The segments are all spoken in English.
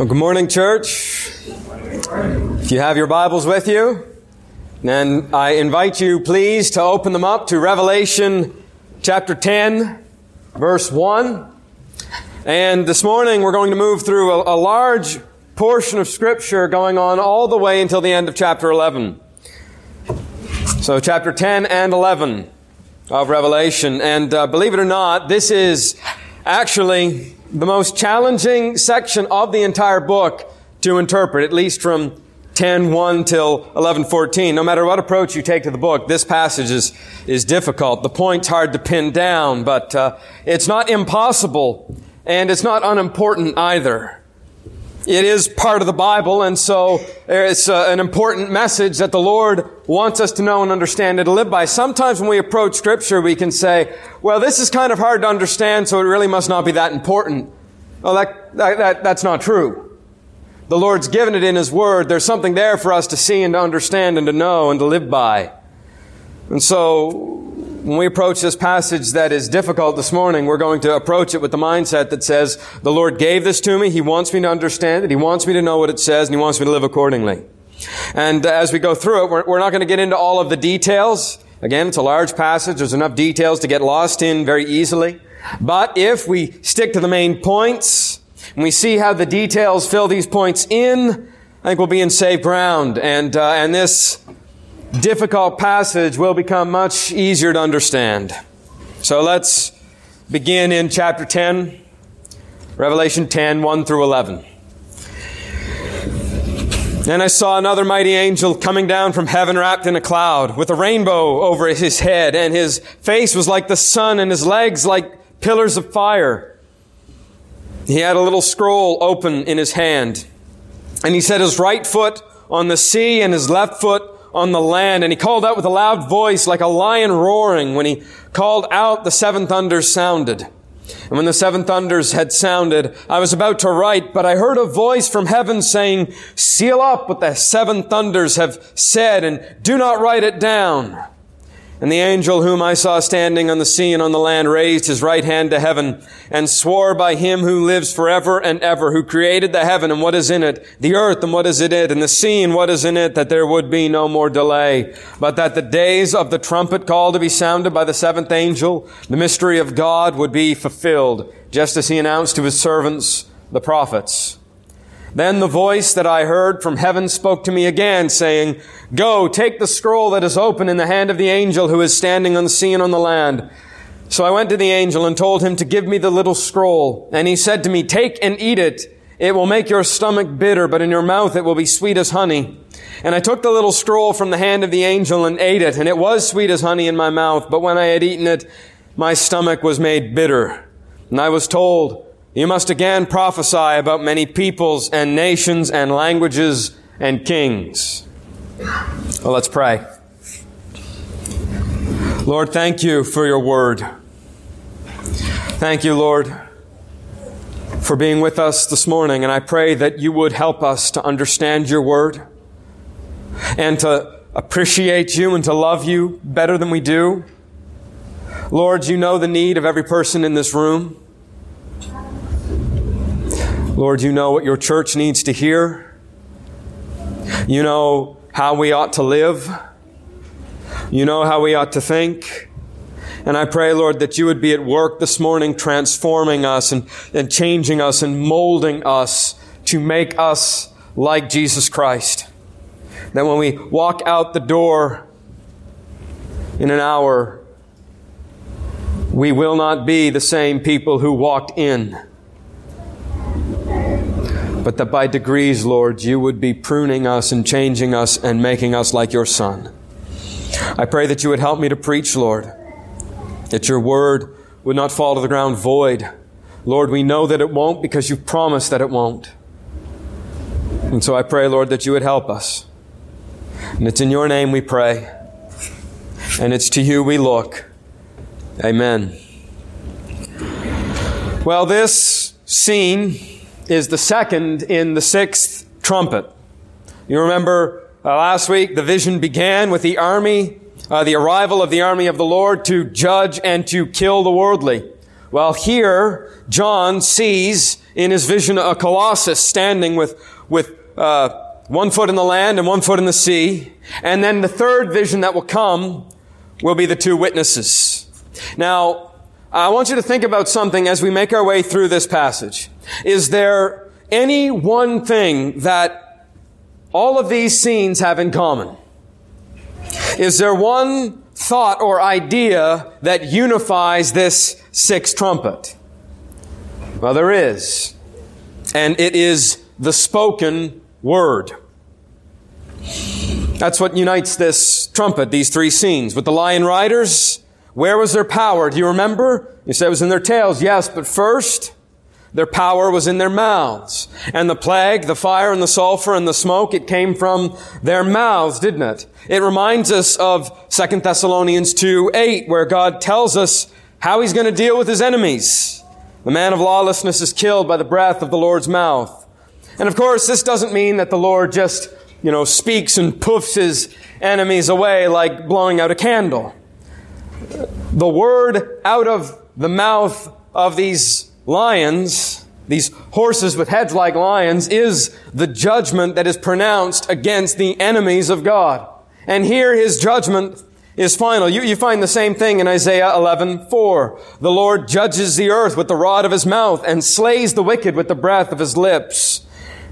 Well, good morning, church. If you have your Bibles with you, then I invite you, please, to open them up to Revelation chapter 10, verse 1. And this morning, we're going to move through a large portion of Scripture going on all the way until the end of chapter 11. So chapter 10 and 11 of Revelation. And believe it or not, this is actually the most challenging section of the entire book to interpret, at least from 10:1 till 11:14. No matter what approach you take to the book, this passage is difficult. The point's hard to pin down, but it's not impossible, and it's not unimportant either. It is part of the Bible, and so it's an important message that the Lord wants us to know and understand and to live by. Sometimes when we approach Scripture, we can say, well, this is kind of hard to understand, so it really must not be that important. Well, that's not true. The Lord's given it in His Word. There's something there for us to see and to understand and to know and to live by. And so when we approach this passage that is difficult this morning, we're going to approach it with the mindset that says, the Lord gave this to me. He wants me to understand it. He wants me to know what it says, and He wants me to live accordingly. And as we go through it, we're not going to get into all of the details. Again, it's a large passage. There's enough details to get lost in very easily. But if we stick to the main points, and we see how the details fill these points in, I think we'll be in safe ground. And this difficult passage will become much easier to understand. So let's begin in chapter 10, Revelation 10, 1 through 11. And I saw another mighty angel coming down from heaven wrapped in a cloud with a rainbow over his head, and his face was like the sun and his legs like pillars of fire. He had a little scroll open in his hand, and he set his right foot on the sea and his left foot on the land, and he called out with a loud voice like a lion roaring. When he called out, the seven thunders sounded. And when the seven thunders had sounded, I was about to write, but I heard a voice from heaven saying, seal up what the seven thunders have said, and do not write it down. And the angel whom I saw standing on the sea and on the land raised his right hand to heaven and swore by him who lives forever and ever, who created the heaven and what is in it, the earth and what is in it, and the sea and what is in it, that there would be no more delay, but that the days of the trumpet call to be sounded by the seventh angel, the mystery of God, would be fulfilled, just as he announced to his servants, the prophets. Then the voice that I heard from heaven spoke to me again, saying, go, take the scroll that is open in the hand of the angel who is standing on the sea and on the land. So I went to the angel and told him to give me the little scroll. And he said to me, take and eat it. It will make your stomach bitter, but in your mouth it will be sweet as honey. And I took the little scroll from the hand of the angel and ate it, and it was sweet as honey in my mouth. But when I had eaten it, my stomach was made bitter. And I was told, you must again prophesy about many peoples and nations and languages and kings. Well, let's pray. Lord, thank you for your word. Thank you, Lord, for being with us this morning. And I pray that you would help us to understand your word and to appreciate you and to love you better than we do. Lord, you know the need of every person in this room. Lord, you know what your church needs to hear. You know how we ought to live. You know how we ought to think. And I pray, Lord, that you would be at work this morning transforming us and changing us and molding us to make us like Jesus Christ. That when we walk out the door in an hour, we will not be the same people who walked in. But that by degrees, Lord, you would be pruning us and changing us and making us like your Son. I pray that you would help me to preach, Lord, that your word would not fall to the ground void. Lord, we know that it won't because you've promised that it won't. And so I pray, Lord, that you would help us. And it's in your name we pray. And it's to you we look. Amen. Well, this scene is the second in the sixth trumpet. You remember last week the vision began with the army, the arrival of the army of the Lord to judge and to kill the worldly. Well, here John sees in his vision a colossus standing with one foot in the land and one foot in the sea. And then the third vision that will come will be the two witnesses. Now, I want you to think about something as we make our way through this passage. Is there any one thing that all of these scenes have in common? Is there one thought or idea that unifies this sixth trumpet? Well, there is. And it is the spoken word. That's what unites this trumpet, these three scenes. With the lion riders, where was their power? Do you remember? You said it was in their tails. Yes, but first, their power was in their mouths. And the plague, the fire and the sulfur and the smoke, it came from their mouths, didn't it? It reminds us of 2 Thessalonians 2:8, where God tells us how he's going to deal with his enemies. The man of lawlessness is killed by the breath of the Lord's mouth. And of course, this doesn't mean that the Lord just, speaks and poofs his enemies away like blowing out a candle. The word out of the mouth of these lions, these horses with heads like lions, is the judgment that is pronounced against the enemies of God. And here his judgment is final. You find the same thing in Isaiah 11:4. The Lord judges the earth with the rod of his mouth and slays the wicked with the breath of his lips.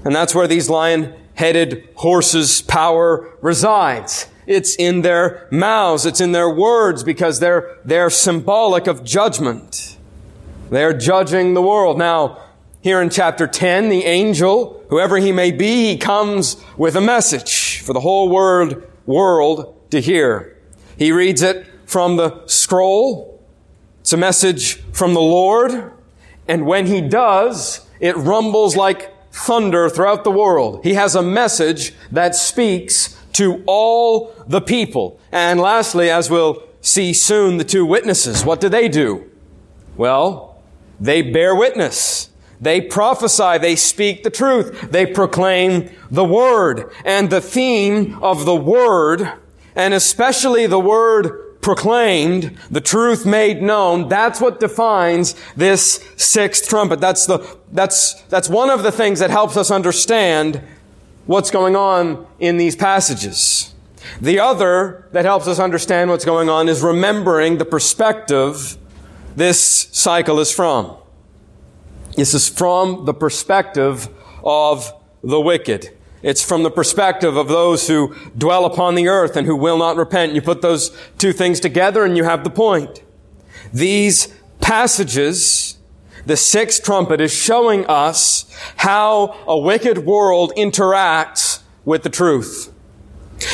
And that's where these lion-headed horses' power resides. It's in their mouths. It's in their words, because they're symbolic of judgment. They're judging the world. Now, here in chapter 10, the angel, whoever he may be, he comes with a message for the whole world to hear. He reads it from the scroll. It's a message from the Lord. And when he does, it rumbles like thunder throughout the world. He has a message that speaks to all the people. And lastly, as we'll see soon, the two witnesses, what do they do? Well, they bear witness. They prophesy. They speak the truth. They proclaim the word. And the theme of the word, and especially the word proclaimed, the truth made known, that's what defines this sixth trumpet. That's one of the things that helps us understand what's going on in these passages. The other that helps us understand what's going on is remembering the perspective this cycle is from. This is from the perspective of the wicked. It's from the perspective of those who dwell upon the earth and who will not repent. You put those two things together and you have the point. These passages, the sixth trumpet, is showing us how a wicked world interacts with the truth.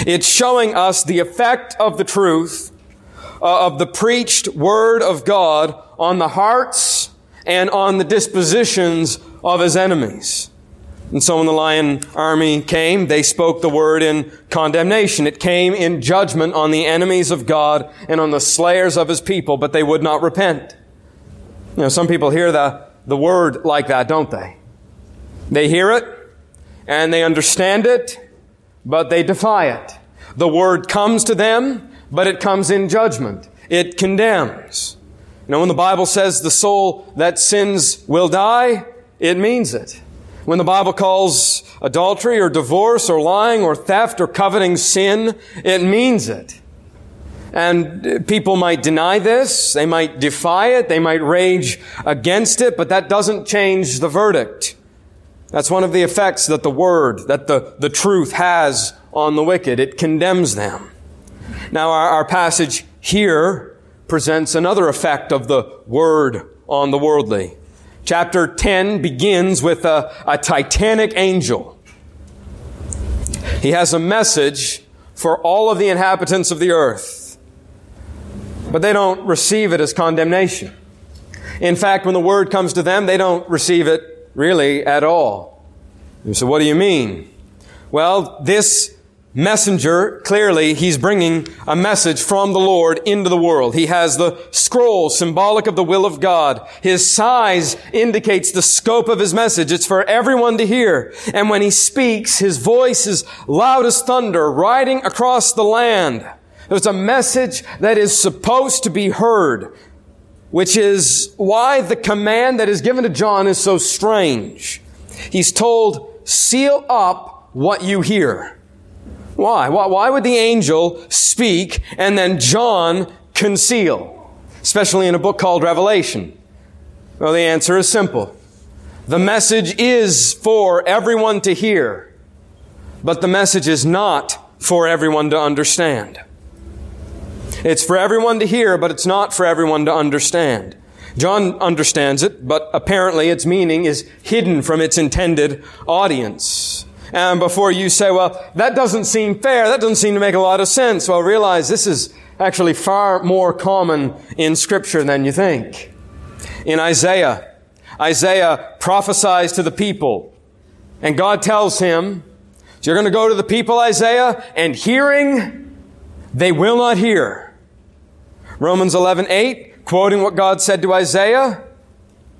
It's showing us the effect of the truth, of the preached word of God, on the hearts and on the dispositions of his enemies. And so when the lion army came, they spoke the word in condemnation. It came in judgment on the enemies of God and on the slayers of his people, but they would not repent. Some people hear the word like that, don't they? They hear it and they understand it, but they defy it. The word comes to them, but it comes in judgment. It condemns. When the Bible says the soul that sins will die, it means it. When the Bible calls adultery or divorce or lying or theft or coveting sin, it means it. And people might deny this. They might defy it. They might rage against it. But that doesn't change the verdict. That's one of the effects that the word, that the truth has on the wicked. It condemns them. Now, our passage here presents another effect of the word on the worldly. Chapter 10 begins with a titanic angel. He has a message for all of the inhabitants of the earth, but they don't receive it as condemnation. In fact, when the word comes to them, they don't receive it really at all. So what do you mean? Well, this messenger, clearly, he's bringing a message from the Lord into the world. He has the scroll, symbolic of the will of God. His size indicates the scope of his message. It's for everyone to hear. And when he speaks, his voice is loud as thunder, riding across the land. It's a message that is supposed to be heard. which is why the command that is given to John is so strange. He's told, seal up what you hear. Why? Why would the angel speak and then John conceal? Especially in a book called Revelation. Well, the answer is simple. The message is for everyone to hear, but the message is not for everyone to understand. It's for everyone to hear, but it's not for everyone to understand. John understands it, but apparently its meaning is hidden from its intended audience. And before you say, well, that doesn't seem fair, that doesn't seem to make a lot of sense, well, realize this is actually far more common in Scripture than you think. In Isaiah, Isaiah prophesies to the people, and God tells him, you're going to go to the people, Isaiah, and hearing, they will not hear. Romans 11:8, quoting what God said to Isaiah,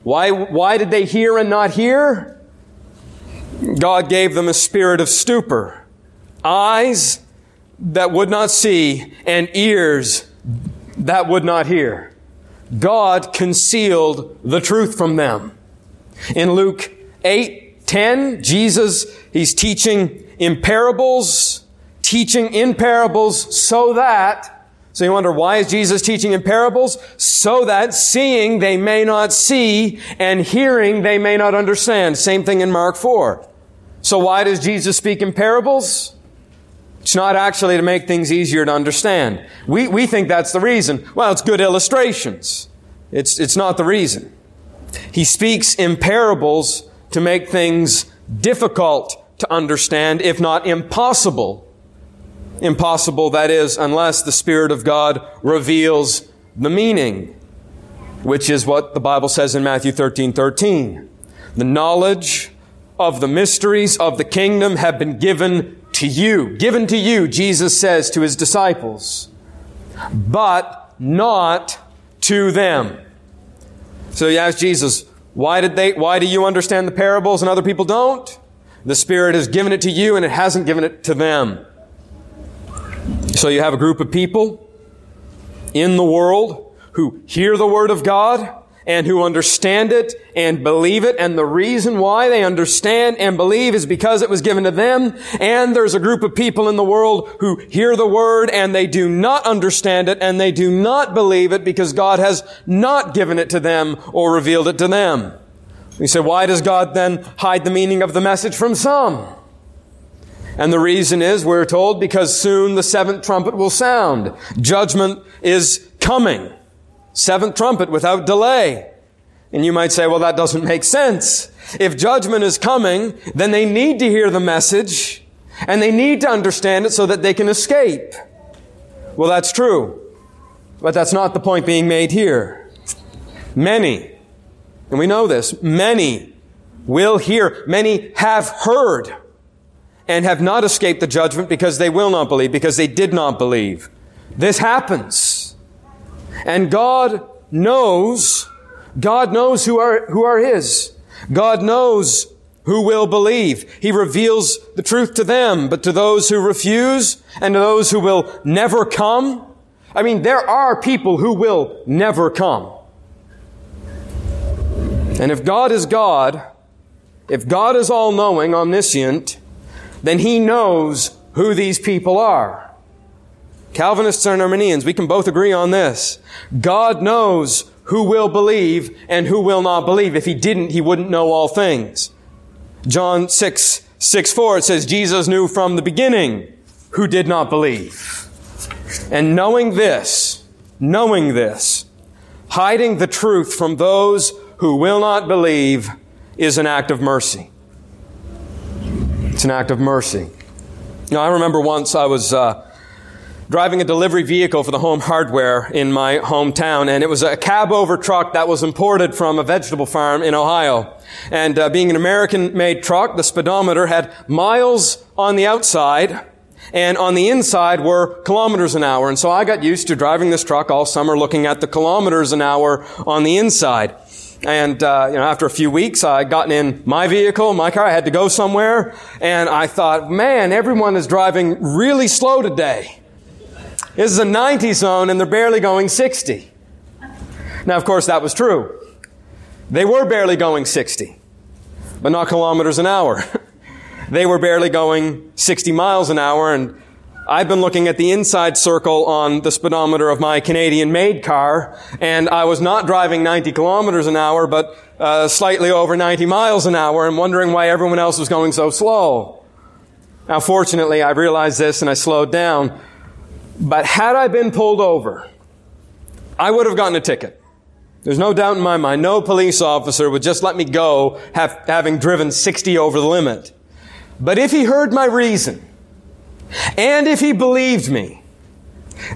why did they hear and not hear? God gave them a spirit of stupor, eyes that would not see, and ears that would not hear. God concealed the truth from them. In Luke 8:10, Jesus, he's teaching in parables, so you wonder, why is Jesus teaching in parables? So that seeing they may not see and hearing they may not understand. Same thing in Mark 4. So why does Jesus speak in parables? It's not actually to make things easier to understand. We think that's the reason. Well, it's good illustrations. It's not the reason. He speaks in parables to make things difficult to understand, if not impossible. Impossible, that is, unless the Spirit of God reveals the meaning, which is what the Bible says in Matthew 13:13. The knowledge of the mysteries of the kingdom have been given to you, Jesus says to his disciples, but not to them. So you ask Jesus, why do you understand the parables and other people don't? The Spirit has given it to you and it hasn't given it to them. So you have a group of people in the world who hear the Word of God and who understand it and believe it. And the reason why they understand and believe is because it was given to them. And there's a group of people in the world who hear the Word and they do not understand it and they do not believe it because God has not given it to them or revealed it to them. We say, why does God then hide the meaning of the message from some? And the reason is, we're told, because soon the seventh trumpet will sound. Judgment is coming. Seventh trumpet without delay. And you might say, well, that doesn't make sense. If judgment is coming, then they need to hear the message and they need to understand it so that they can escape. Well, that's true. But that's not the point being made here. Many, and we know this, many will hear, many have heard and have not escaped the judgment because they will not believe, because they did not believe. This happens. And God knows who are His. God knows who will believe. He reveals the truth to them, but to those who refuse and to those who will never come. I mean, there are people who will never come. And if God is God, if God is all-knowing, omniscient, then He knows who these people are. Calvinists and Arminians, we can both agree on this. God knows who will believe and who will not believe. If He didn't, He wouldn't know all things. John 6:4, it says, Jesus knew from the beginning who did not believe. And knowing this, hiding the truth from those who will not believe is an act of mercy. It's an act of mercy. Now, I remember once I was driving a delivery vehicle for the home hardware in my hometown, and it was a cab-over truck that was imported from a vegetable farm in Ohio. And being an American-made truck, the speedometer had miles on the outside, and on the inside were kilometers an hour. And so I got used to driving this truck all summer looking at the kilometers an hour on the inside. And, after a few weeks, I had gotten in my vehicle, my car. I had to go somewhere. And I thought, man, everyone is driving really slow today. This is a 90 zone and they're barely going 60. Now, of course, that was true. They were barely going 60, but not kilometers an hour. They were barely going 60 miles an hour, and I've been looking at the inside circle on the speedometer of my Canadian-made car, and I was not driving 90 kilometers an hour, but slightly over 90 miles an hour, and wondering why everyone else was going so slow. Now, fortunately, I realized this, and I slowed down. But had I been pulled over, I would have gotten a ticket. There's no doubt in my mind, no police officer would just let me go having driven 60 over the limit. But if he heard my reason, and if he believed me,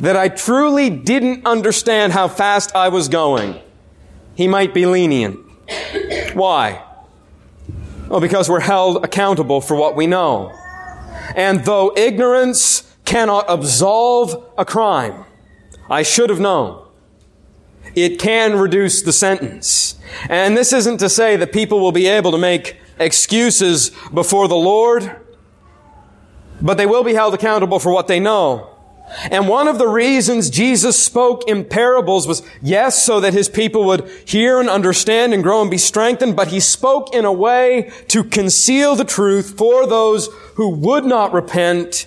that I truly didn't understand how fast I was going, he might be lenient. Why? Well, because we're held accountable for what we know. And though ignorance cannot absolve a crime, I should have known, it can reduce the sentence. And this isn't to say that people will be able to make excuses before the Lord, but they will be held accountable for what they know. And one of the reasons Jesus spoke in parables was, yes, so that his people would hear and understand and grow and be strengthened, but he spoke in a way to conceal the truth for those who would not repent,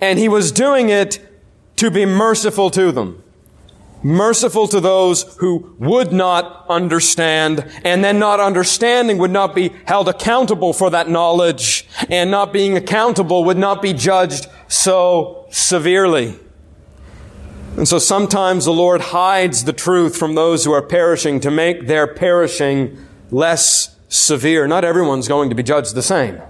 and he was doing it to be merciful to them. Merciful to those who would not understand, and then not understanding would not be held accountable for that knowledge, and not being accountable would not be judged so severely. And so sometimes the Lord hides the truth from those who are perishing to make their perishing less severe. Not everyone's going to be judged the same.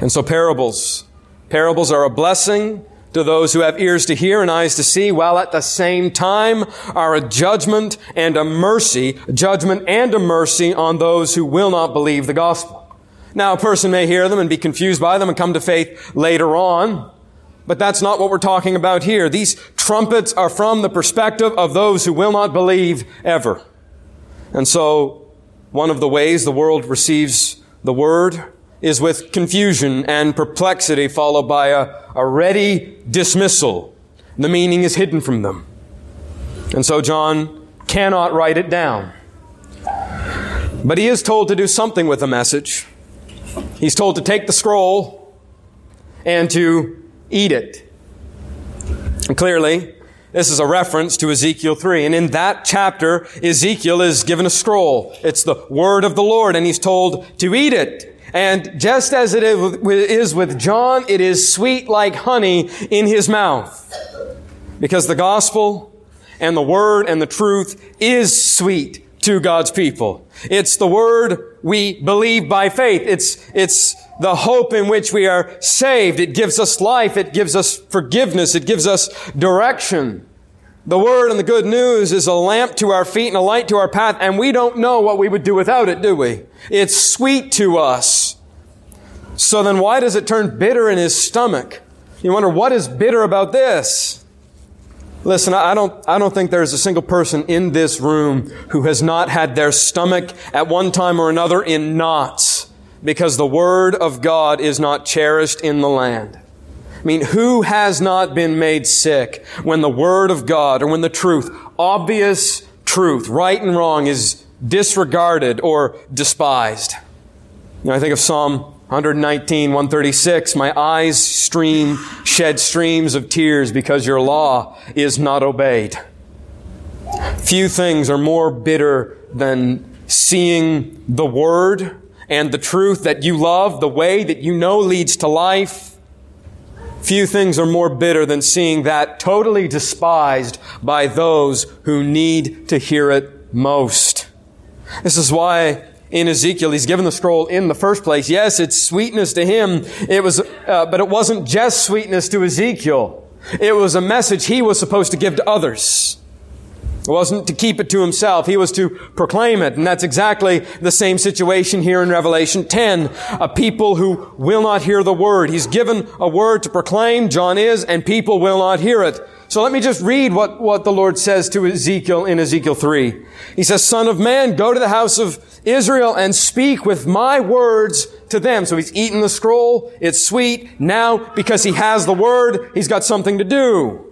And so parables are a blessing to those who have ears to hear and eyes to see, while at the same time are a judgment and a mercy, on those who will not believe the gospel. Now, a person may hear them and be confused by them and come to faith later on, but that's not what we're talking about here. These trumpets are from the perspective of those who will not believe ever. And so, one of the ways the world receives the word is with confusion and perplexity, followed by a ready dismissal. The meaning is hidden from them. And so John cannot write it down. But he is told to do something with the message. He's told to take the scroll and to eat it. And clearly, this is a reference to Ezekiel 3. And in that chapter, Ezekiel is given a scroll. It's the word of the Lord, and he's told to eat it. And just as it is with John, it is sweet like honey in his mouth. Because the gospel and the word and the truth is sweet to God's people. It's the word we believe by faith. It's the hope in which we are saved. It gives us life. It gives us forgiveness. It gives us direction. The word and the good news is a lamp to our feet and a light to our path, and we don't know what we would do without it, do we? It's sweet to us. So then why does it turn bitter in his stomach? You wonder, what is bitter about this? Listen, I don't think there's a single person in this room who has not had their stomach at one time or another in knots because the word of God is not cherished in the land. I mean, who has not been made sick when the word of God or when the truth, obvious truth, right and wrong, is disregarded or despised? You know, I think of Psalm 119, 136, my eyes shed streams of tears because your law is not obeyed. Few things are more bitter than seeing the word and the truth that you love, the way that you know leads to life. Few things are more bitter than seeing that totally despised by those who need to hear it most. This is why in Ezekiel he's given the scroll in the first place. Yes, it's sweetness to him. But it wasn't just sweetness to Ezekiel. It was a message he was supposed to give to others. It wasn't to keep it to himself. He was to proclaim it. And that's exactly the same situation here in Revelation 10. A people who will not hear the word. He's given a word to proclaim, John is, and people will not hear it. So let me just read what the Lord says to Ezekiel in Ezekiel 3. He says, Son of man, go to the house of Israel and speak with my words to them. So he's eaten the scroll. It's sweet. Now, because he has the word, he's got something to do.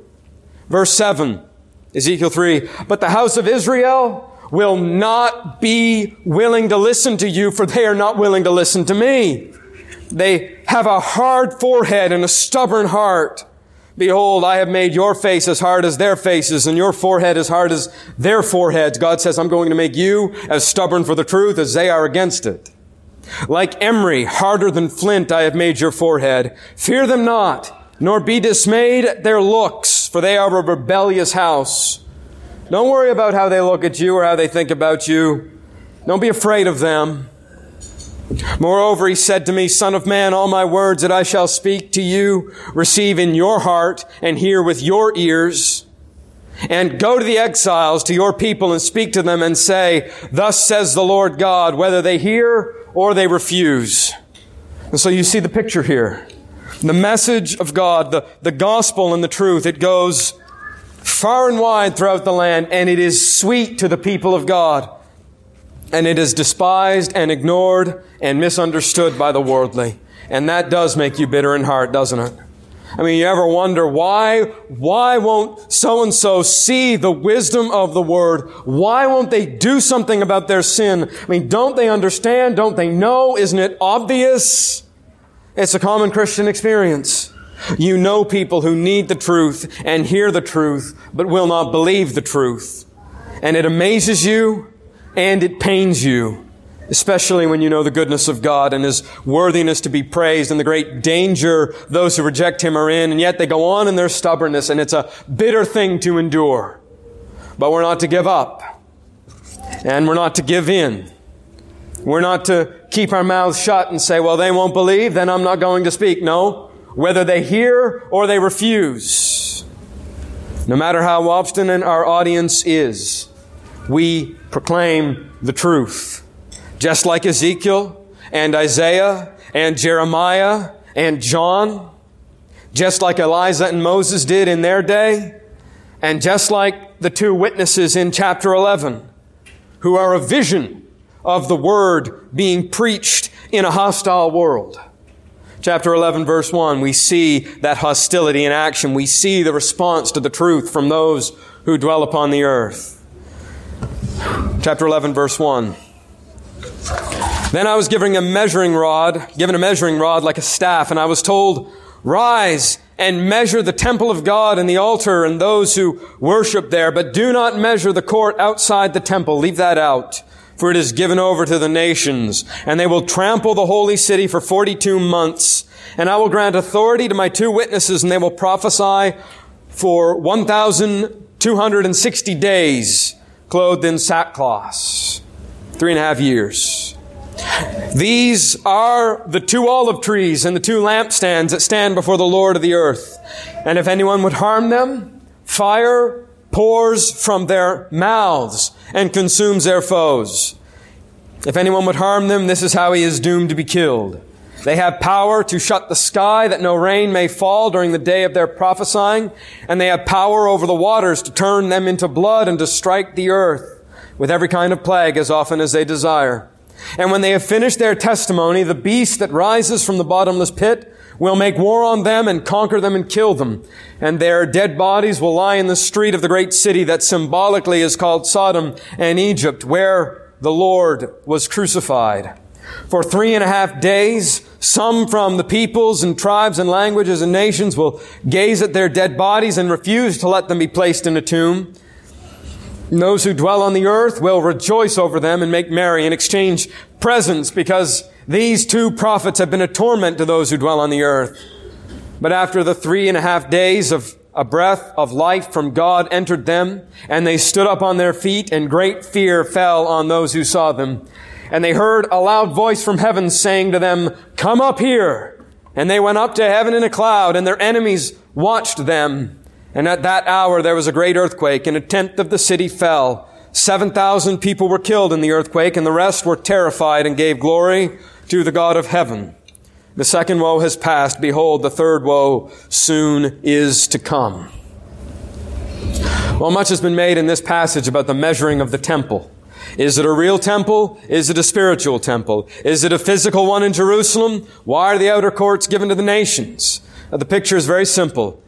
Verse 7. Ezekiel 3, but the house of Israel will not be willing to listen to you, for they are not willing to listen to me. They have a hard forehead and a stubborn heart. Behold, I have made your face as hard as their faces and your forehead as hard as their foreheads. God says, I'm going to make you as stubborn for the truth as they are against it. Like emery, harder than flint, I have made your forehead. Fear them not, nor be dismayed at their looks, for they are a rebellious house. Don't worry about how they look at you or how they think about you. Don't be afraid of them. Moreover, he said to me, Son of man, all my words that I shall speak to you, receive in your heart and hear with your ears. And go to the exiles, to your people, and speak to them and say, Thus says the Lord God, whether they hear or they refuse. And so you see the picture here. The message of God, the gospel and the truth, it goes far and wide throughout the land, and it is sweet to the people of God. And it is despised and ignored and misunderstood by the worldly. And that does make you bitter in heart, doesn't it? I mean, you ever wonder why won't so-and-so see the wisdom of the word? Why won't they do something about their sin? I mean, don't they understand? Don't they know? Isn't it obvious? It's a common Christian experience. You know people who need the truth and hear the truth, but will not believe the truth. And it amazes you and it pains you, especially when you know the goodness of God and His worthiness to be praised and the great danger those who reject Him are in. And yet they go on in their stubbornness, and it's a bitter thing to endure. But we're not to give up, and we're not to give in. We're not to keep our mouths shut and say, well, they won't believe, then I'm not going to speak. No, whether they hear or they refuse, no matter how obstinate our audience is, we proclaim the truth. Just like Ezekiel and Isaiah and Jeremiah and John, just like Elijah and Moses did in their day, and just like the two witnesses in chapter 11, who are a vision of the word being preached in a hostile world. Chapter 11, verse 1, we see that hostility in action. We see the response to the truth from those who dwell upon the earth. Chapter 11, verse 1. Then I was given a measuring rod like a staff, and I was told, Rise and measure the temple of God and the altar and those who worship there, but do not measure the court outside the temple. Leave that out, for it is given over to the nations, and they will trample the holy city for 42 months. And I will grant authority to my two witnesses, and they will prophesy for 1,260 days, clothed in sackcloth. 3.5 years. These are the two olive trees and the two lampstands that stand before the Lord of the earth. And if anyone would harm them, fire pours from their mouths and consumes their foes. If anyone would harm them, this is how he is doomed to be killed. They have power to shut the sky that no rain may fall during the day of their prophesying, and they have power over the waters to turn them into blood and to strike the earth with every kind of plague as often as they desire. And when they have finished their testimony, the beast that rises from the bottomless pit will make war on them and conquer them and kill them. And their dead bodies will lie in the street of the great city that symbolically is called Sodom and Egypt, where the Lord was crucified. For 3.5 days, some from the peoples and tribes and languages and nations will gaze at their dead bodies and refuse to let them be placed in a tomb. And those who dwell on the earth will rejoice over them and make merry and exchange presents, because these two prophets have been a torment to those who dwell on the earth. But after the 3.5 days of a breath of life from God entered them, and they stood up on their feet, and great fear fell on those who saw them. And they heard a loud voice from heaven saying to them, Come up here. And they went up to heaven in a cloud, and their enemies watched them. And at that hour there was a great earthquake, and 1/10 of the city fell. 7,000 people were killed in the earthquake, and the rest were terrified and gave glory to the God of heaven. The second woe has passed. Behold, the third woe soon is to come. Well, much has been made in this passage about the measuring of the temple. Is it a real temple? Is it a spiritual temple? Is it a physical one in Jerusalem? Why are the outer courts given to the nations? The picture is very simple.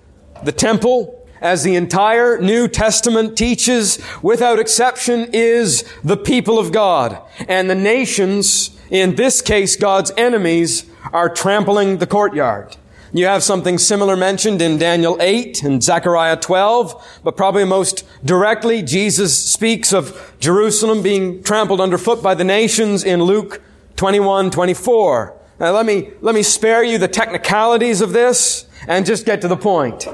The temple, as the entire New Testament teaches, without exception, is the people of God. And the nations, in this case God's enemies, are trampling the courtyard. You have something similar mentioned in Daniel 8 and Zechariah 12, but probably most directly Jesus speaks of Jerusalem being trampled underfoot by the nations in Luke 21:24. Now let me spare you the technicalities of this and just get to the point.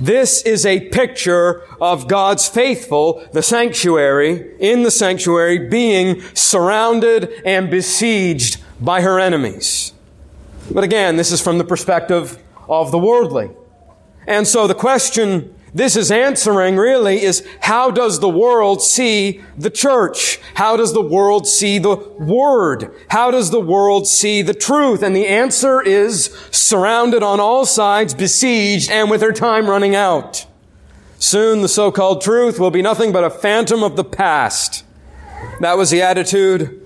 This is a picture of God's faithful, the sanctuary, in the sanctuary, being surrounded and besieged by her enemies. But again, this is from the perspective of the worldly. And so the question this is answering really is, how does the world see the church? How does the world see the Word? How does the world see the truth? And the answer is surrounded on all sides, besieged, and with her time running out. Soon the so-called truth will be nothing but a phantom of the past. That was the attitude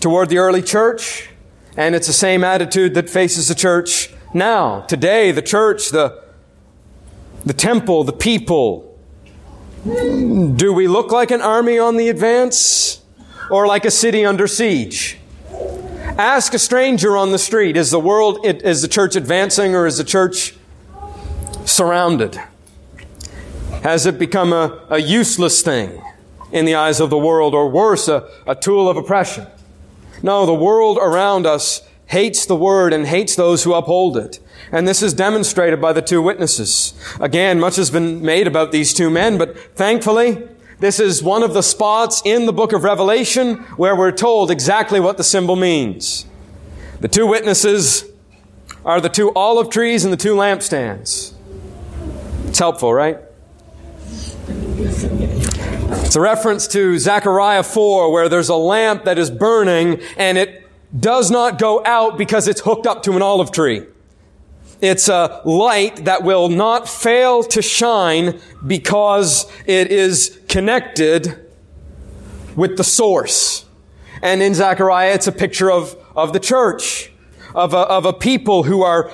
toward the early church. And it's the same attitude that faces the church now. Today, the church, the temple, the people. Do we look like an army on the advance or like a city under siege? Ask a stranger on the street, is the church advancing or is the church surrounded? Has it become a useless thing in the eyes of the world, or worse, a tool of oppression? No, the world around us hates the Word and hates those who uphold it. And this is demonstrated by the two witnesses. Again, much has been made about these two men, but thankfully, this is one of the spots in the book of Revelation where we're told exactly what the symbol means. The two witnesses are the two olive trees and the two lampstands. It's helpful, right? It's a reference to Zechariah 4, where there's a lamp that is burning and it does not go out because it's hooked up to an olive tree. It's a light that will not fail to shine because it is connected with the source. And in Zechariah, it's a picture of the church, of a people who are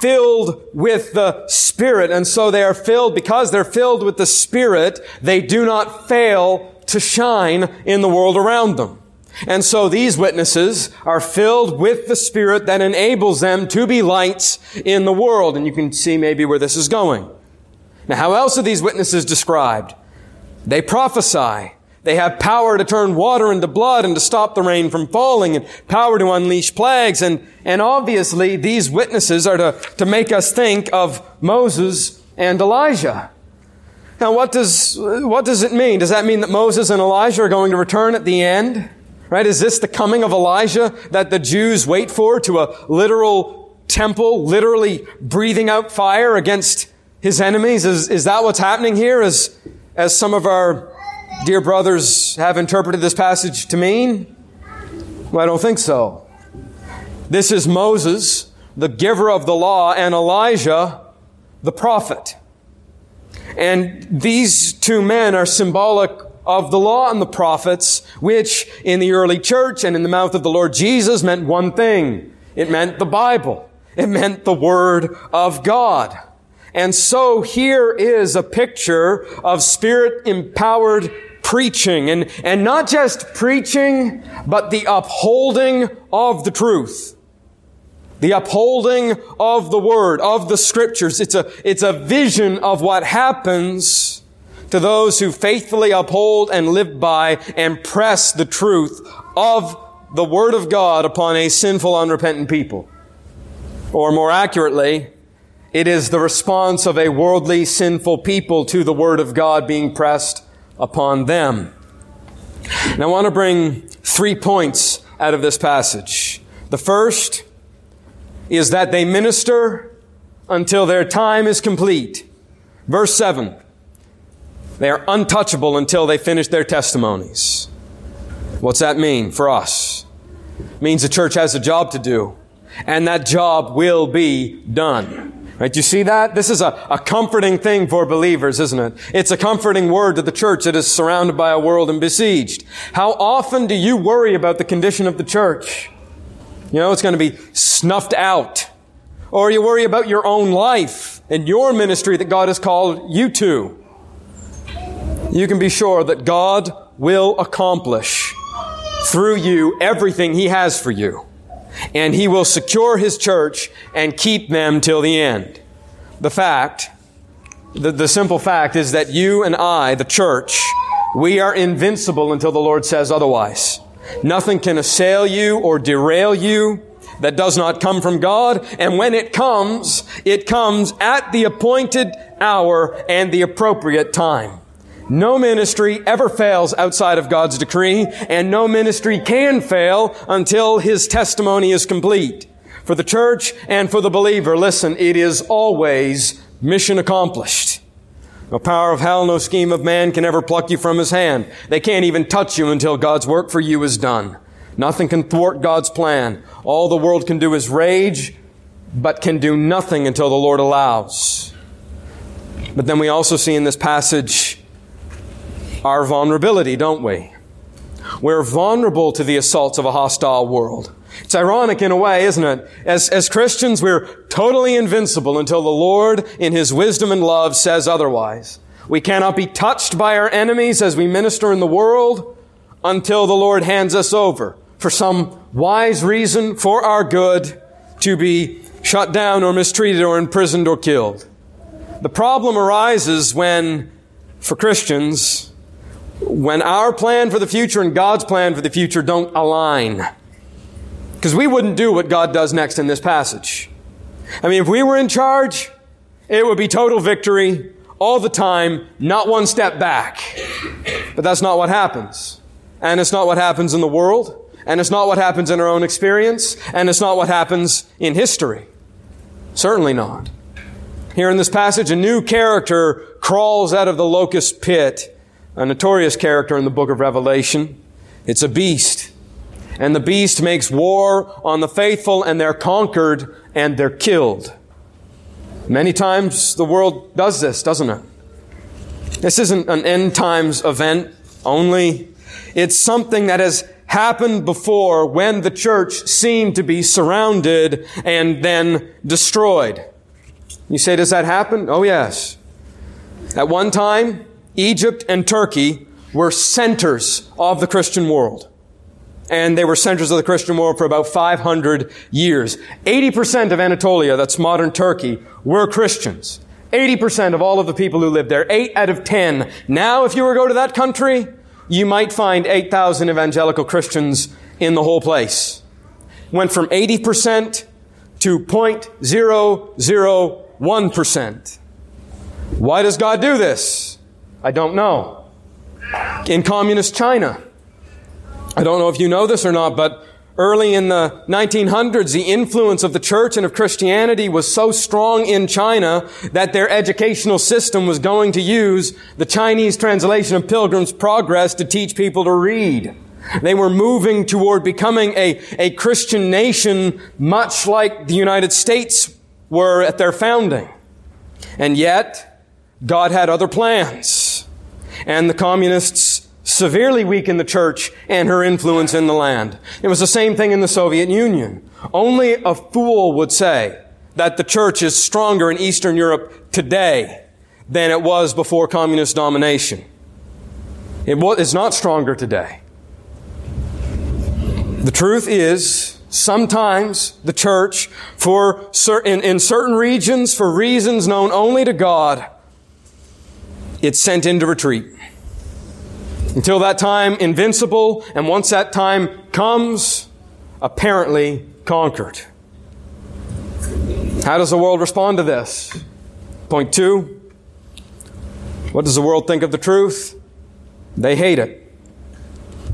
filled with the Spirit. And so they are filled, because they're filled with the Spirit, they do not fail to shine in the world around them. And so these witnesses are filled with the Spirit that enables them to be lights in the world. And you can see maybe where this is going. Now, how else are these witnesses described? They prophesy. They have power to turn water into blood and to stop the rain from falling, and power to unleash plagues. And obviously, these witnesses are to make us think of Moses and Elijah. Now, what does it mean? Does that mean that Moses and Elijah are going to return at the end? Right? Is this the coming of Elijah that the Jews wait for, to a literal temple, literally breathing out fire against his enemies? Is that what's happening here, as some of our dear brothers have interpreted this passage to mean? Well, I don't think so. This is Moses, the giver of the law, and Elijah, the prophet. And these two men are symbolic of the law and the prophets, which in the early church and in the mouth of the Lord Jesus meant one thing. It meant the Bible. It meant the Word of God. And so here is a picture of Spirit-empowered preaching, and not just preaching, but the upholding of the truth, the upholding of the Word, of the Scriptures. It's a vision of what happens to those who faithfully uphold and live by and press the truth of the Word of God upon a sinful, unrepentant people. Or more accurately, it is the response of a worldly, sinful people to the Word of God being pressed upon them. And I want to bring 3 points out of this passage. The first is that they minister until their time is complete. Verse 7. They are untouchable until they finish their testimonies. What's that mean for us? It means the church has a job to do, and that job will be done. Right? You see that? This is a comforting thing for believers, isn't it? It's a comforting word to the church that is surrounded by a world and besieged. How often do you worry about the condition of the church? You know, it's going to be snuffed out. Or you worry about your own life in your ministry that God has called you to, you can be sure that God will accomplish through you everything He has for you. And He will secure His church and keep them till the end. The simple fact is that you and I, the church, we are invincible until the Lord says otherwise. Nothing can assail you or derail you that does not come from God. And when it comes at the appointed hour and the appropriate time. No ministry ever fails outside of God's decree, and no ministry can fail until His testimony is complete. For the church and for the believer, listen, it is always mission accomplished. No power of hell, no scheme of man can ever pluck you from His hand. They can't even touch you until God's work for you is done. Nothing can thwart God's plan. All the world can do is rage, but can do nothing until the Lord allows. But then we also see in this passage our vulnerability, don't we? We're vulnerable to the assaults of a hostile world. It's ironic in a way, isn't it? As Christians, we're totally invincible until the Lord, in His wisdom and love, says otherwise. We cannot be touched by our enemies as we minister in the world until the Lord hands us over for some wise reason, for our good, to be shut down or mistreated or imprisoned or killed. The problem arises when, for Christians, when our plan for the future and God's plan for the future don't align. Because we wouldn't do what God does next in this passage. I mean, if we were in charge, it would be total victory all the time, not one step back. But that's not what happens. And it's not what happens in the world. And it's not what happens in our own experience. And it's not what happens in history. Certainly not. Here in this passage, a new character crawls out of the locust pit. A notorious character in the book of Revelation. It's a beast. And the beast makes war on the faithful, and they're conquered and they're killed. Many times the world does this, doesn't it? This isn't an end times event only. It's something that has happened before when the church seemed to be surrounded and then destroyed. You say, does that happen? Oh, yes. At one time, Egypt and Turkey were centers of the Christian world. And they were centers of the Christian world for about 500 years. 80% of Anatolia, that's modern Turkey, were Christians. 80% of all of the people who lived there, 8 out of 10. Now, if you were to go to that country, you might find 8,000 evangelical Christians in the whole place. Went from 80% to 0.001%. Why does God do this? I don't know. In communist China, I don't know if you know this or not, but early in the 1900s, the influence of the church and of Christianity was so strong in China that their educational system was going to use the Chinese translation of Pilgrim's Progress to teach people to read. They were moving toward becoming a Christian nation, much like the United States were at their founding. And yet, God had other plans, and the communists severely weakened the church and her influence in the land. It was the same thing in the Soviet Union. Only a fool would say that the church is stronger in Eastern Europe today than it was before communist domination. It's not stronger today. The truth is, sometimes the church, in certain regions, for reasons known only to God, it's sent into retreat. Until that time, invincible, and once that time comes, apparently conquered. How does the world respond to this? Point 2. What does the world think of the truth? They hate it.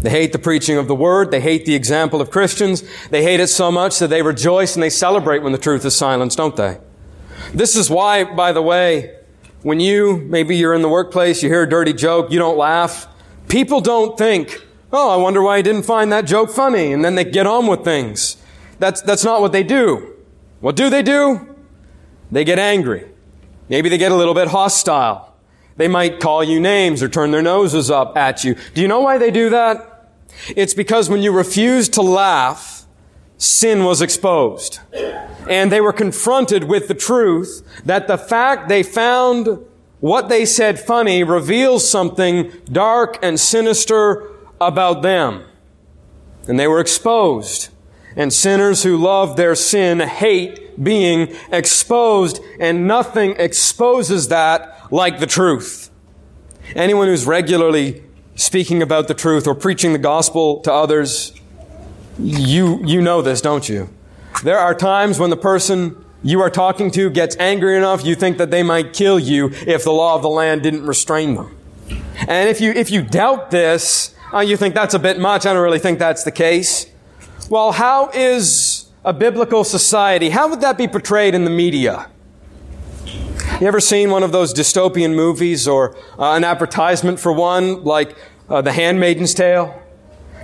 They hate the preaching of the Word. They hate the example of Christians. They hate it so much that they rejoice and they celebrate when the truth is silenced, don't they? This is why, by the way, when you're in the workplace, you hear a dirty joke, you don't laugh. People don't think, oh, I wonder why I didn't find that joke funny. And then they get on with things. That's not what they do. What do they do? They get angry. Maybe they get a little bit hostile. They might call you names or turn their noses up at you. Do you know why they do that? It's because when you refuse to laugh, sin was exposed. And they were confronted with the truth that the fact they found what they said funny reveals something dark and sinister about them. And they were exposed. And sinners who love their sin hate being exposed, and nothing exposes that like the truth. Anyone who's regularly speaking about the truth or preaching the gospel to others, you know this, don't you? There are times when the person you are talking to gets angry enough you think that they might kill you if the law of the land didn't restrain them. And if you doubt this, you think that's a bit much. I don't really think that's the case. Well, how is a biblical society? How would that be portrayed in the media? You ever seen one of those dystopian movies or an advertisement for one, like The Handmaid's Tale?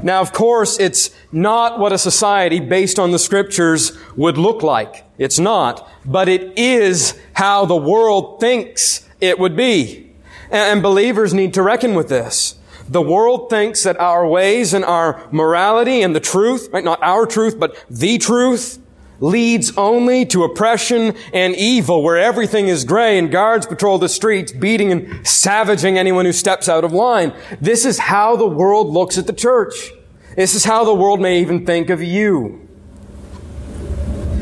Now, of course, it's not what a society based on the Scriptures would look like. It's not. But it is how the world thinks it would be. And believers need to reckon with this. The world thinks that our ways and our morality and the truth, right, not our truth, but the truth, leads only to oppression and evil, where everything is gray and guards patrol the streets, beating and savaging anyone who steps out of line. This is how the world looks at the church. This is how the world may even think of you.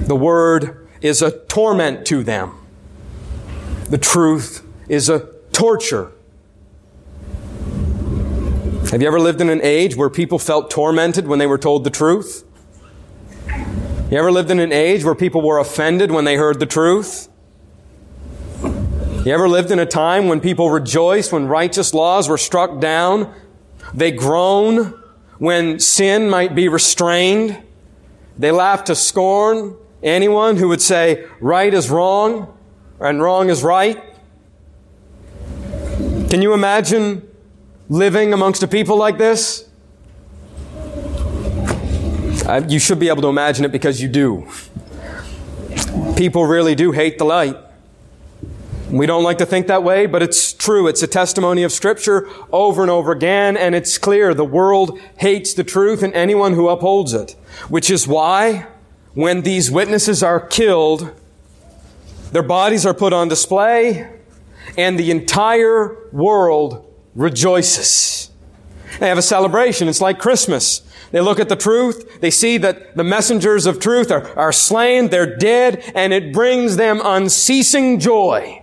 The word is a torment to them. The truth is a torture. Have you ever lived in an age where people felt tormented when they were told the truth? You ever lived in an age where people were offended when they heard the truth? You ever lived in a time when people rejoiced when righteous laws were struck down? They groan when sin might be restrained. They laughed to scorn anyone who would say right is wrong and wrong is right. Can you imagine living amongst a people like this? You should be able to imagine it because you do. People really do hate the light. We don't like to think that way, but it's true. It's a testimony of Scripture over and over again, and it's clear. The world hates the truth and anyone who upholds it, which is why when these witnesses are killed, their bodies are put on display, and the entire world rejoices. They have a celebration. It's like Christmas. They look at the truth. They see that the messengers of truth are slain. They're dead. And it brings them unceasing joy.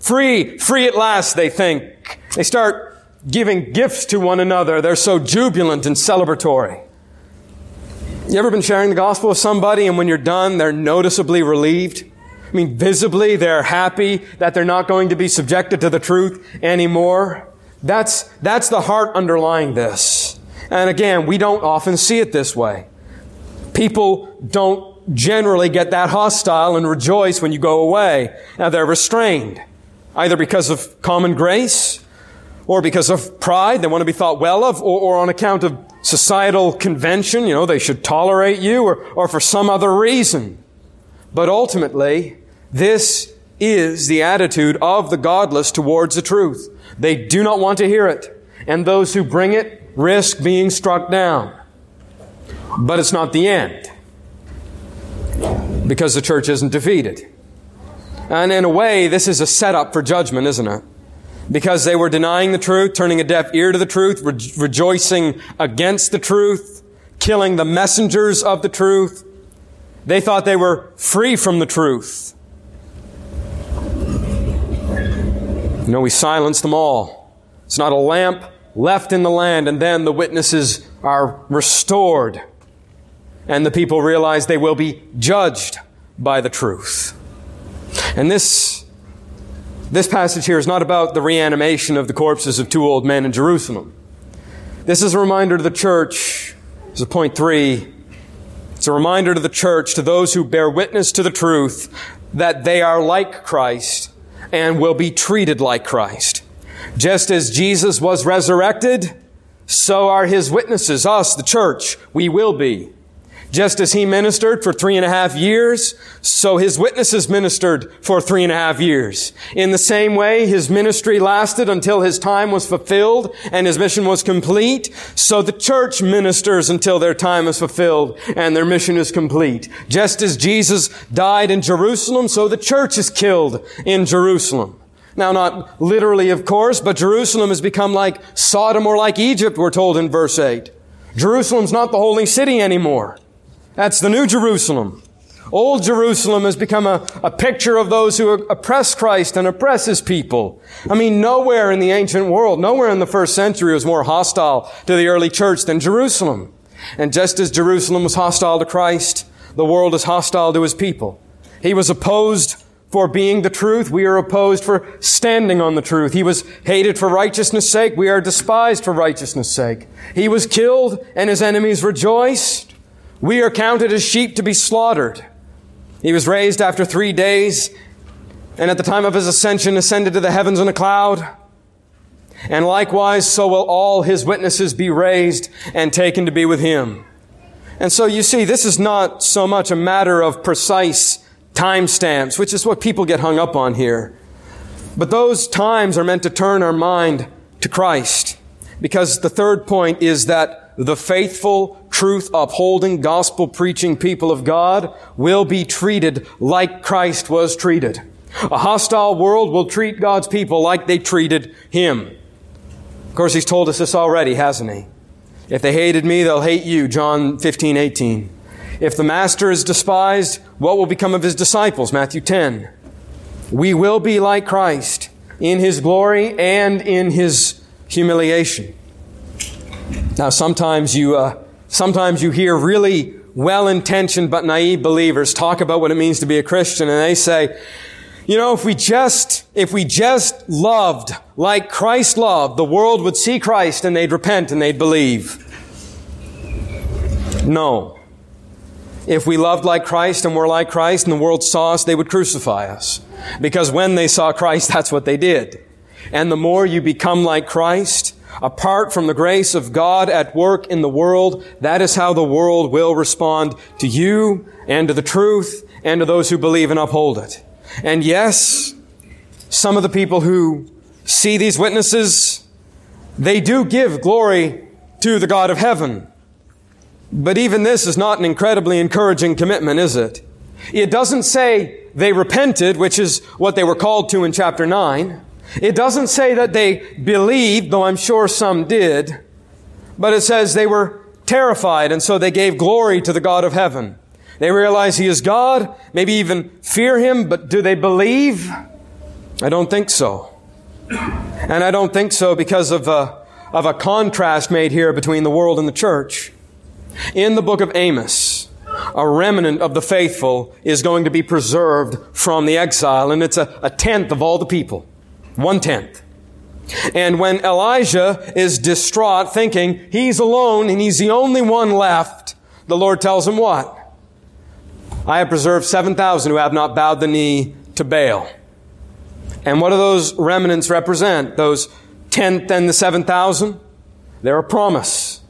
Free at last, they think. They start giving gifts to one another. They're so jubilant and celebratory. You ever been sharing the gospel with somebody and when you're done, they're noticeably relieved? I mean, visibly, they're happy that they're not going to be subjected to the truth anymore. That's the heart underlying this. And again, we don't often see it this way. People don't generally get that hostile and rejoice when you go away. Now, they're restrained, either because of common grace or because of pride. They want to be thought well of, or on account of societal convention. You know, they should tolerate you, or for some other reason. But ultimately, this is the attitude of the godless towards the truth. They do not want to hear it. And those who bring it risk being struck down. But it's not the end, because the church isn't defeated. And in a way, this is a setup for judgment, isn't it? Because they were denying the truth, turning a deaf ear to the truth, rejoicing against the truth, killing the messengers of the truth. They thought they were free from the truth. You know, we silenced them all. It's not a lamp left in the land, and then the witnesses are restored, and the people realize they will be judged by the truth. And this passage here is not about the reanimation of the corpses of two old men in Jerusalem. This is a reminder to the church. This is point 3. It's a reminder to the church, to those who bear witness to the truth, that they are like Christ and will be treated like Christ. Just as Jesus was resurrected, so are His witnesses, us, the church. We will be. Just as he ministered for 3.5 years, so his witnesses ministered for 3.5 years. In the same way, his ministry lasted until his time was fulfilled and his mission was complete. So the church ministers until their time is fulfilled and their mission is complete. Just as Jesus died in Jerusalem, so the church is killed in Jerusalem. Now, not literally, of course, but Jerusalem has become like Sodom or like Egypt, we're told in verse 8. Jerusalem's not the holy city anymore. That's the new Jerusalem. Old Jerusalem has become a picture of those who oppress Christ and oppress His people. I mean, nowhere in the ancient world, nowhere in the first century was more hostile to the early church than Jerusalem. And just as Jerusalem was hostile to Christ, the world is hostile to His people. He was opposed for being the truth. We are opposed for standing on the truth. He was hated for righteousness' sake. We are despised for righteousness' sake. He was killed and His enemies rejoiced. We are counted as sheep to be slaughtered. He was raised after 3 days, and at the time of His ascension ascended to the heavens in a cloud. And likewise, so will all His witnesses be raised and taken to be with Him. And so you see, this is not so much a matter of precise timestamps, which is what people get hung up on here. But those times are meant to turn our mind to Christ, because the third point is that the faithful, truth-upholding, gospel-preaching people of God will be treated like Christ was treated. A hostile world will treat God's people like they treated Him. Of course, He's told us this already, hasn't He? If they hated me, they'll hate you, John 15:18. If the Master is despised, what will become of His disciples? Matthew 10. We will be like Christ in His glory and in His humiliation. Now, sometimes you hear really well-intentioned but naive believers talk about what it means to be a Christian, and they say, you know, if we just loved like Christ loved, the world would see Christ and they'd repent and they'd believe. No. If we loved like Christ and were like Christ and the world saw us, they would crucify us. Because when they saw Christ, that's what they did. And the more you become like Christ, apart from the grace of God at work in the world, that is how the world will respond to you and to the truth and to those who believe and uphold it. And yes, some of the people who see these witnesses, they do give glory to the God of heaven. But even this is not an incredibly encouraging commitment, is it? It doesn't say they repented, which is what they were called to in chapter 9. It doesn't say that they believed, though I'm sure some did. But it says they were terrified, and so they gave glory to the God of heaven. They realize He is God, maybe even fear Him, but do they believe? I don't think so. And I don't think so because of a contrast made here between the world and the church. In the book of Amos, a remnant of the faithful is going to be preserved from the exile, and it's a tenth of all the people. 1/10. And when Elijah is distraught, thinking he's alone and he's the only one left, the Lord tells him what? I have preserved 7,000 who have not bowed the knee to Baal. And what do those remnants represent? Those 1/10 and the 7,000? They're a promise.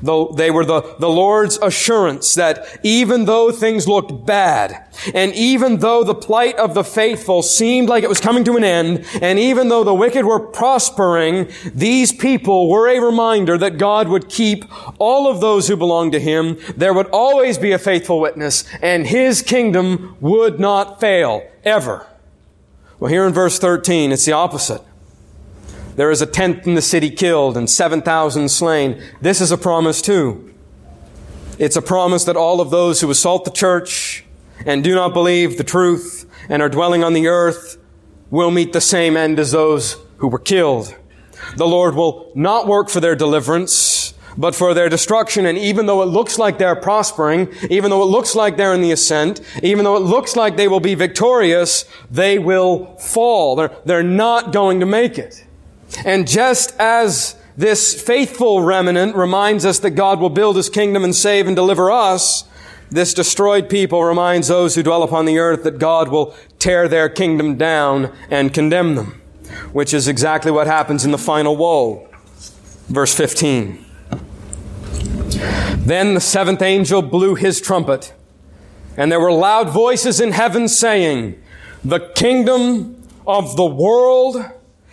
Though they were the Lord's assurance that even though things looked bad, and even though the plight of the faithful seemed like it was coming to an end, and even though the wicked were prospering, these people were a reminder that God would keep all of those who belonged to Him. There would always be a faithful witness, and His kingdom would not fail, ever. Well, here in verse 13, it's the opposite. There is 1/10 in the city killed and 7,000 slain. This is a promise too. It's a promise that all of those who assault the church and do not believe the truth and are dwelling on the earth will meet the same end as those who were killed. The Lord will not work for their deliverance, but for their destruction. And even though it looks like they're prospering, even though it looks like they're in the ascent, even though it looks like they will be victorious, they will fall. They're not going to make it. And just as this faithful remnant reminds us that God will build His kingdom and save and deliver us, this destroyed people reminds those who dwell upon the earth that God will tear their kingdom down and condemn them, which is exactly what happens in the final woe. Verse 15. Then the seventh angel blew his trumpet, and there were loud voices in heaven saying, "The kingdom of the world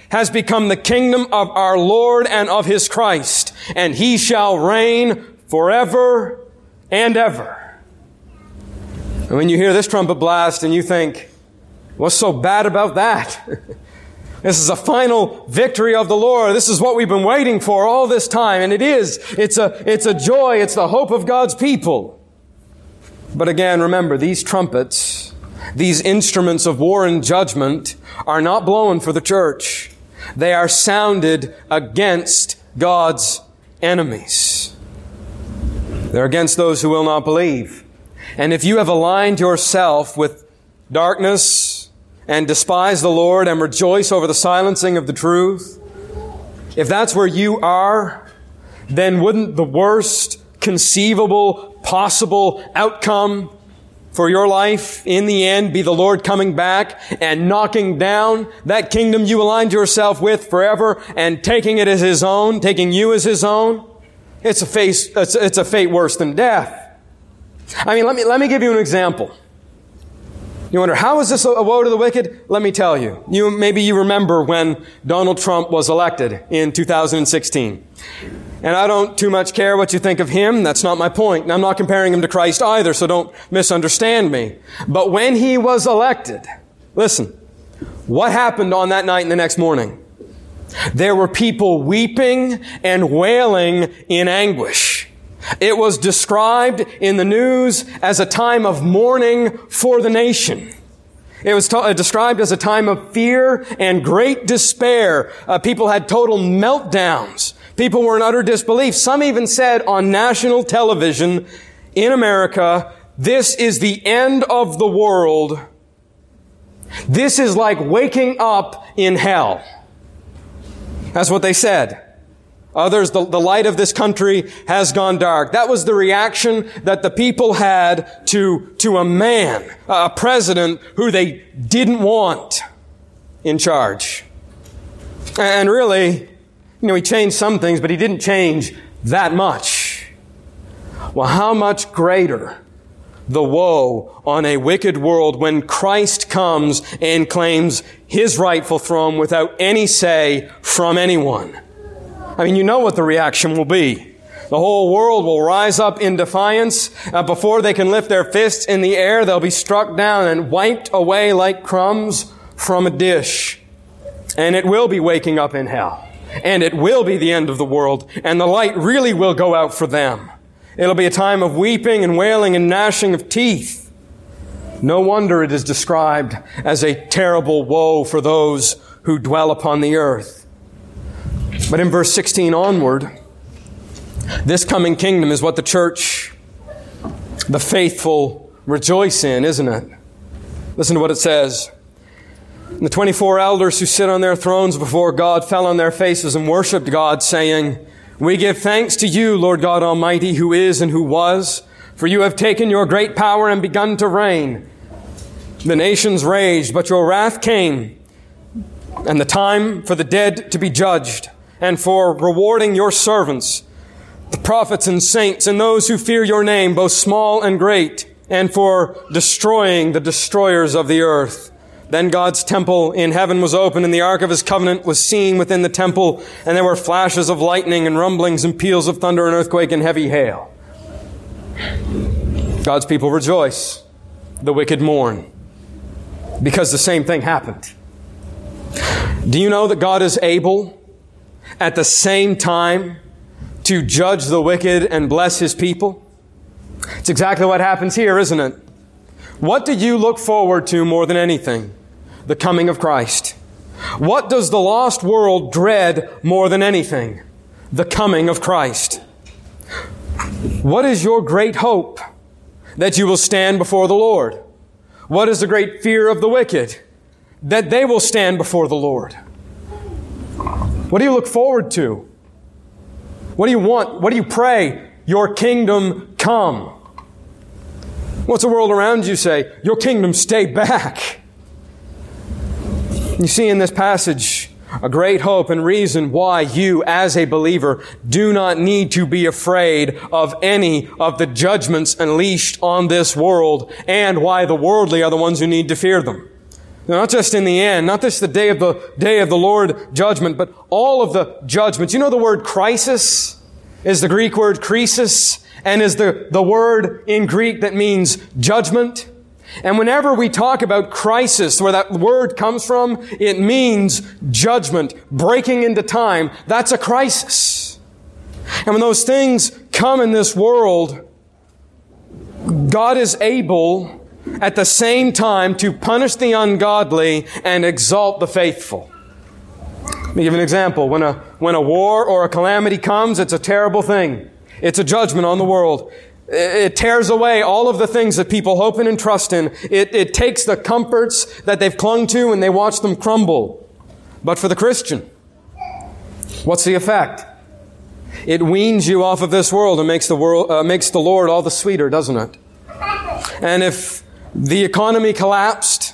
has become the kingdom of our Lord and of his Christ, and he shall reign forever and ever." And when you hear this trumpet blast and you think, what's so bad about that? This is a final victory of the Lord. This is what we've been waiting for all this time. And it is. It's a joy. It's the hope of God's people. But again, remember, these trumpets, these instruments of war and judgment are not blown for the church. They are sounded against God's enemies. They're against those who will not believe. And if you have aligned yourself with darkness and despise the Lord and rejoice over the silencing of the truth, if that's where you are, then wouldn't the worst conceivable possible outcome for your life in the end be the Lord coming back and knocking down that kingdom you aligned yourself with forever and taking it as his own, taking you as his own? It's a fate worse than death. I mean, let me give you an example. You wonder, how is this a woe to the wicked? Let me tell you. Maybe you remember when Donald Trump was elected in 2016. And I don't too much care what you think of him. That's not my point. And I'm not comparing him to Christ either, so don't misunderstand me. But when he was elected, listen, what happened on that night and the next morning? There were people weeping and wailing in anguish. It was described in the news as a time of mourning for the nation. It was described as a time of fear and great despair. People had total meltdowns. People were in utter disbelief. Some even said on national television in America, "This is the end of the world. This is like waking up in hell." That's what they said. Others, the light of this country has gone dark. That was the reaction that the people had to a man, a president who they didn't want in charge. And really, he changed some things, but he didn't change that much. Well, how much greater the woe on a wicked world when Christ comes and claims his rightful throne without any say from anyone. I mean, you know what the reaction will be. The whole world will rise up in defiance. Before they can lift their fists in the air, they'll be struck down and wiped away like crumbs from a dish. And it will be waking up in hell. And it will be the end of the world. And the light really will go out for them. It'll be a time of weeping and wailing and gnashing of teeth. No wonder it is described as a terrible woe for those who dwell upon the earth. But in verse 16 onward, this coming kingdom is what the church, the faithful, rejoice in, isn't it? Listen to what it says. "The 24 elders who sit on their thrones before God fell on their faces and worshiped God, saying, 'We give thanks to you, Lord God Almighty, who is and who was, for you have taken your great power and begun to reign. The nations raged, but your wrath came, and the time for the dead to be judged, and for rewarding your servants, the prophets and saints, and those who fear your name, both small and great, and for destroying the destroyers of the earth.' Then God's temple in heaven was opened, and the ark of his covenant was seen within the temple, and there were flashes of lightning and rumblings and peals of thunder and earthquake and heavy hail." God's people rejoice. The wicked mourn. Because the same thing happened. Do you know that God is able at the same time to judge the wicked and bless his people? It's exactly what happens here, isn't it? What do you look forward to more than anything? The coming of Christ. What does the lost world dread more than anything? The coming of Christ. What is your great hope? That you will stand before the Lord. What is the great fear of the wicked? That they will stand before the Lord. What do you look forward to? What do you want? What do you pray? Your kingdom come. What's the world around you say? Your kingdom stay back. You see in this passage A great hope and reason why you, as a believer, do not need to be afraid of any of the judgments unleashed on this world, and why the worldly are the ones who need to fear them. Now, not just in the end, not just the day of the Lord judgment, but all of the judgments. You know the word crisis is the Greek word krisis, and is the word in Greek that means judgment. And whenever we talk about crisis, where that word comes from, it means judgment, breaking into time. That's a crisis. And when those things come in this world, God is able at the same time to punish the ungodly and exalt the faithful. Let me give an example. When a war or a calamity comes, it's a terrible thing. It's a judgment on the world. It tears away all of the things that people hope in and trust in. It takes the comforts that they've clung to and they watch them crumble. But for the Christian, what's the effect? It weans you off of this world and makes the Lord all the sweeter, doesn't it? And if the economy collapsed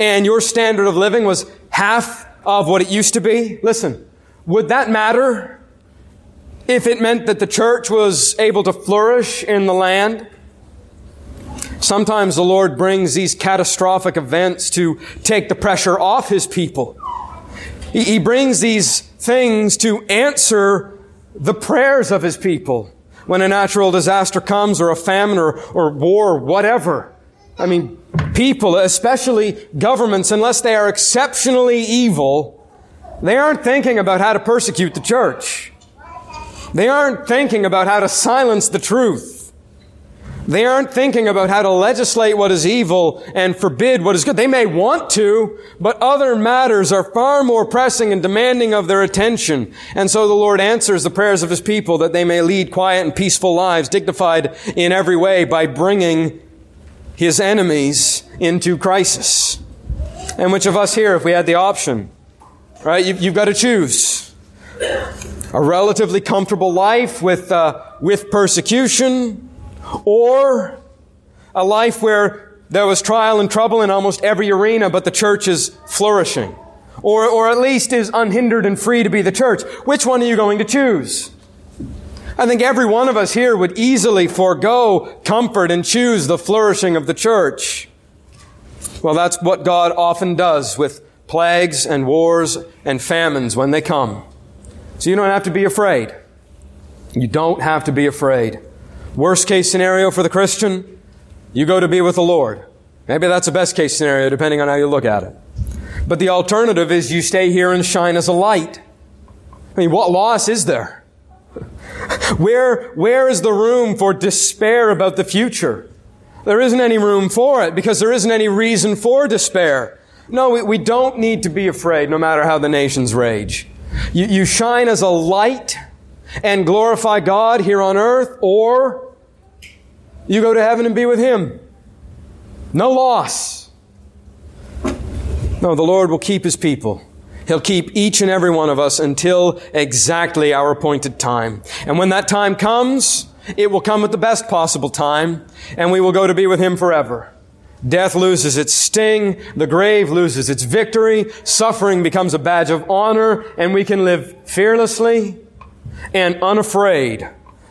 and your standard of living was half of what it used to be, listen, would that matter? If it meant that the church was able to flourish in the land. Sometimes the Lord brings these catastrophic events to take the pressure off His people. He brings these things to answer the prayers of His people. When a natural disaster comes, or a famine, or war, whatever. I mean, people, especially governments, unless they are exceptionally evil, they aren't thinking about how to persecute the church. They aren't thinking about how to silence the truth. They aren't thinking about how to legislate what is evil and forbid what is good. They may want to, but other matters are far more pressing and demanding of their attention. And so the Lord answers the prayers of His people that they may lead quiet and peaceful lives, dignified in every way, by bringing His enemies into crisis. And which of us here, if we had the option, right? You've got to choose. A relatively comfortable life with persecution, or a life where there was trial and trouble in almost every arena, but the church is flourishing, or at least is unhindered and free to be the church. Which one are you going to choose? I think every one of us here would easily forego comfort and choose the flourishing of the church. Well, that's what God often does with plagues and wars and famines when they come. So you don't have to be afraid. You don't have to be afraid. Worst case scenario for the Christian, you go to be with the Lord. Maybe that's the best case scenario, depending on how you look at it. But the alternative is you stay here and shine as a light. I mean, what loss is there? Where is the room for despair about the future? There isn't any room for it, because there isn't any reason for despair. No, we don't need to be afraid, no matter how the nations rage. You shine as a light and glorify God here on earth, or you go to heaven and be with Him. No loss. No, the Lord will keep His people. He'll keep each and every one of us until exactly our appointed time. And when that time comes, it will come at the best possible time, and we will go to be with Him forever. Death loses its sting, the grave loses its victory, suffering becomes a badge of honor, and we can live fearlessly and unafraid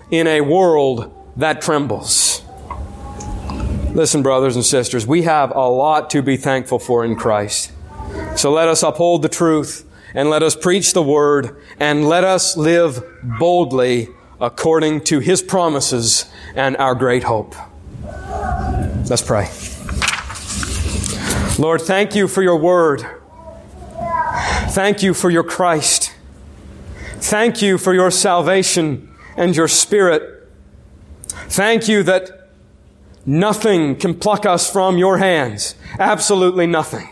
in a world that trembles. Listen, brothers and sisters, we have a lot to be thankful for in Christ. So let us uphold the truth, and let us preach the Word, and let us live boldly according to His promises and our great hope. Let's pray. Lord, thank You for Your Word. Thank You for Your Christ. Thank You for Your salvation and Your Spirit. Thank You that nothing can pluck us from Your hands. Absolutely nothing.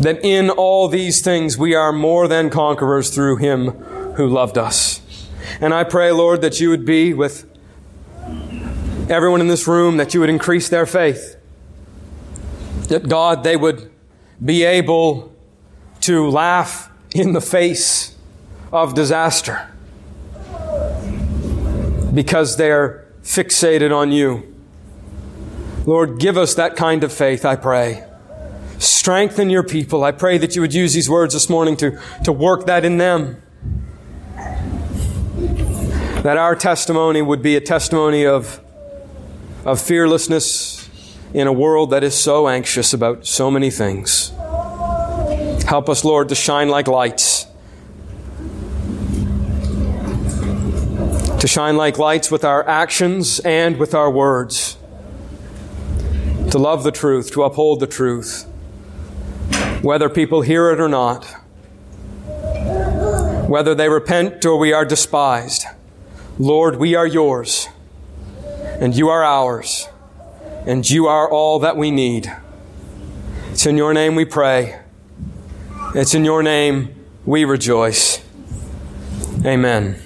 That in all these things we are more than conquerors through Him who loved us. And I pray, Lord, that You would be with everyone in this room, that You would increase their faith. That, God, they would be able to laugh in the face of disaster because they're fixated on You. Lord, give us that kind of faith, I pray. Strengthen your people. I pray that you would use these words this morning to work that in them. That our testimony would be a testimony of fearlessness in a world that is so anxious about so many things. Help us, Lord, to shine like lights. To shine like lights with our actions and with our words. To love the truth, to uphold the truth, whether people hear it or not, whether they repent or we are despised. Lord, we are yours, and you are ours, and you are all that we need. It's in your name we pray. It's in your name we rejoice. Amen.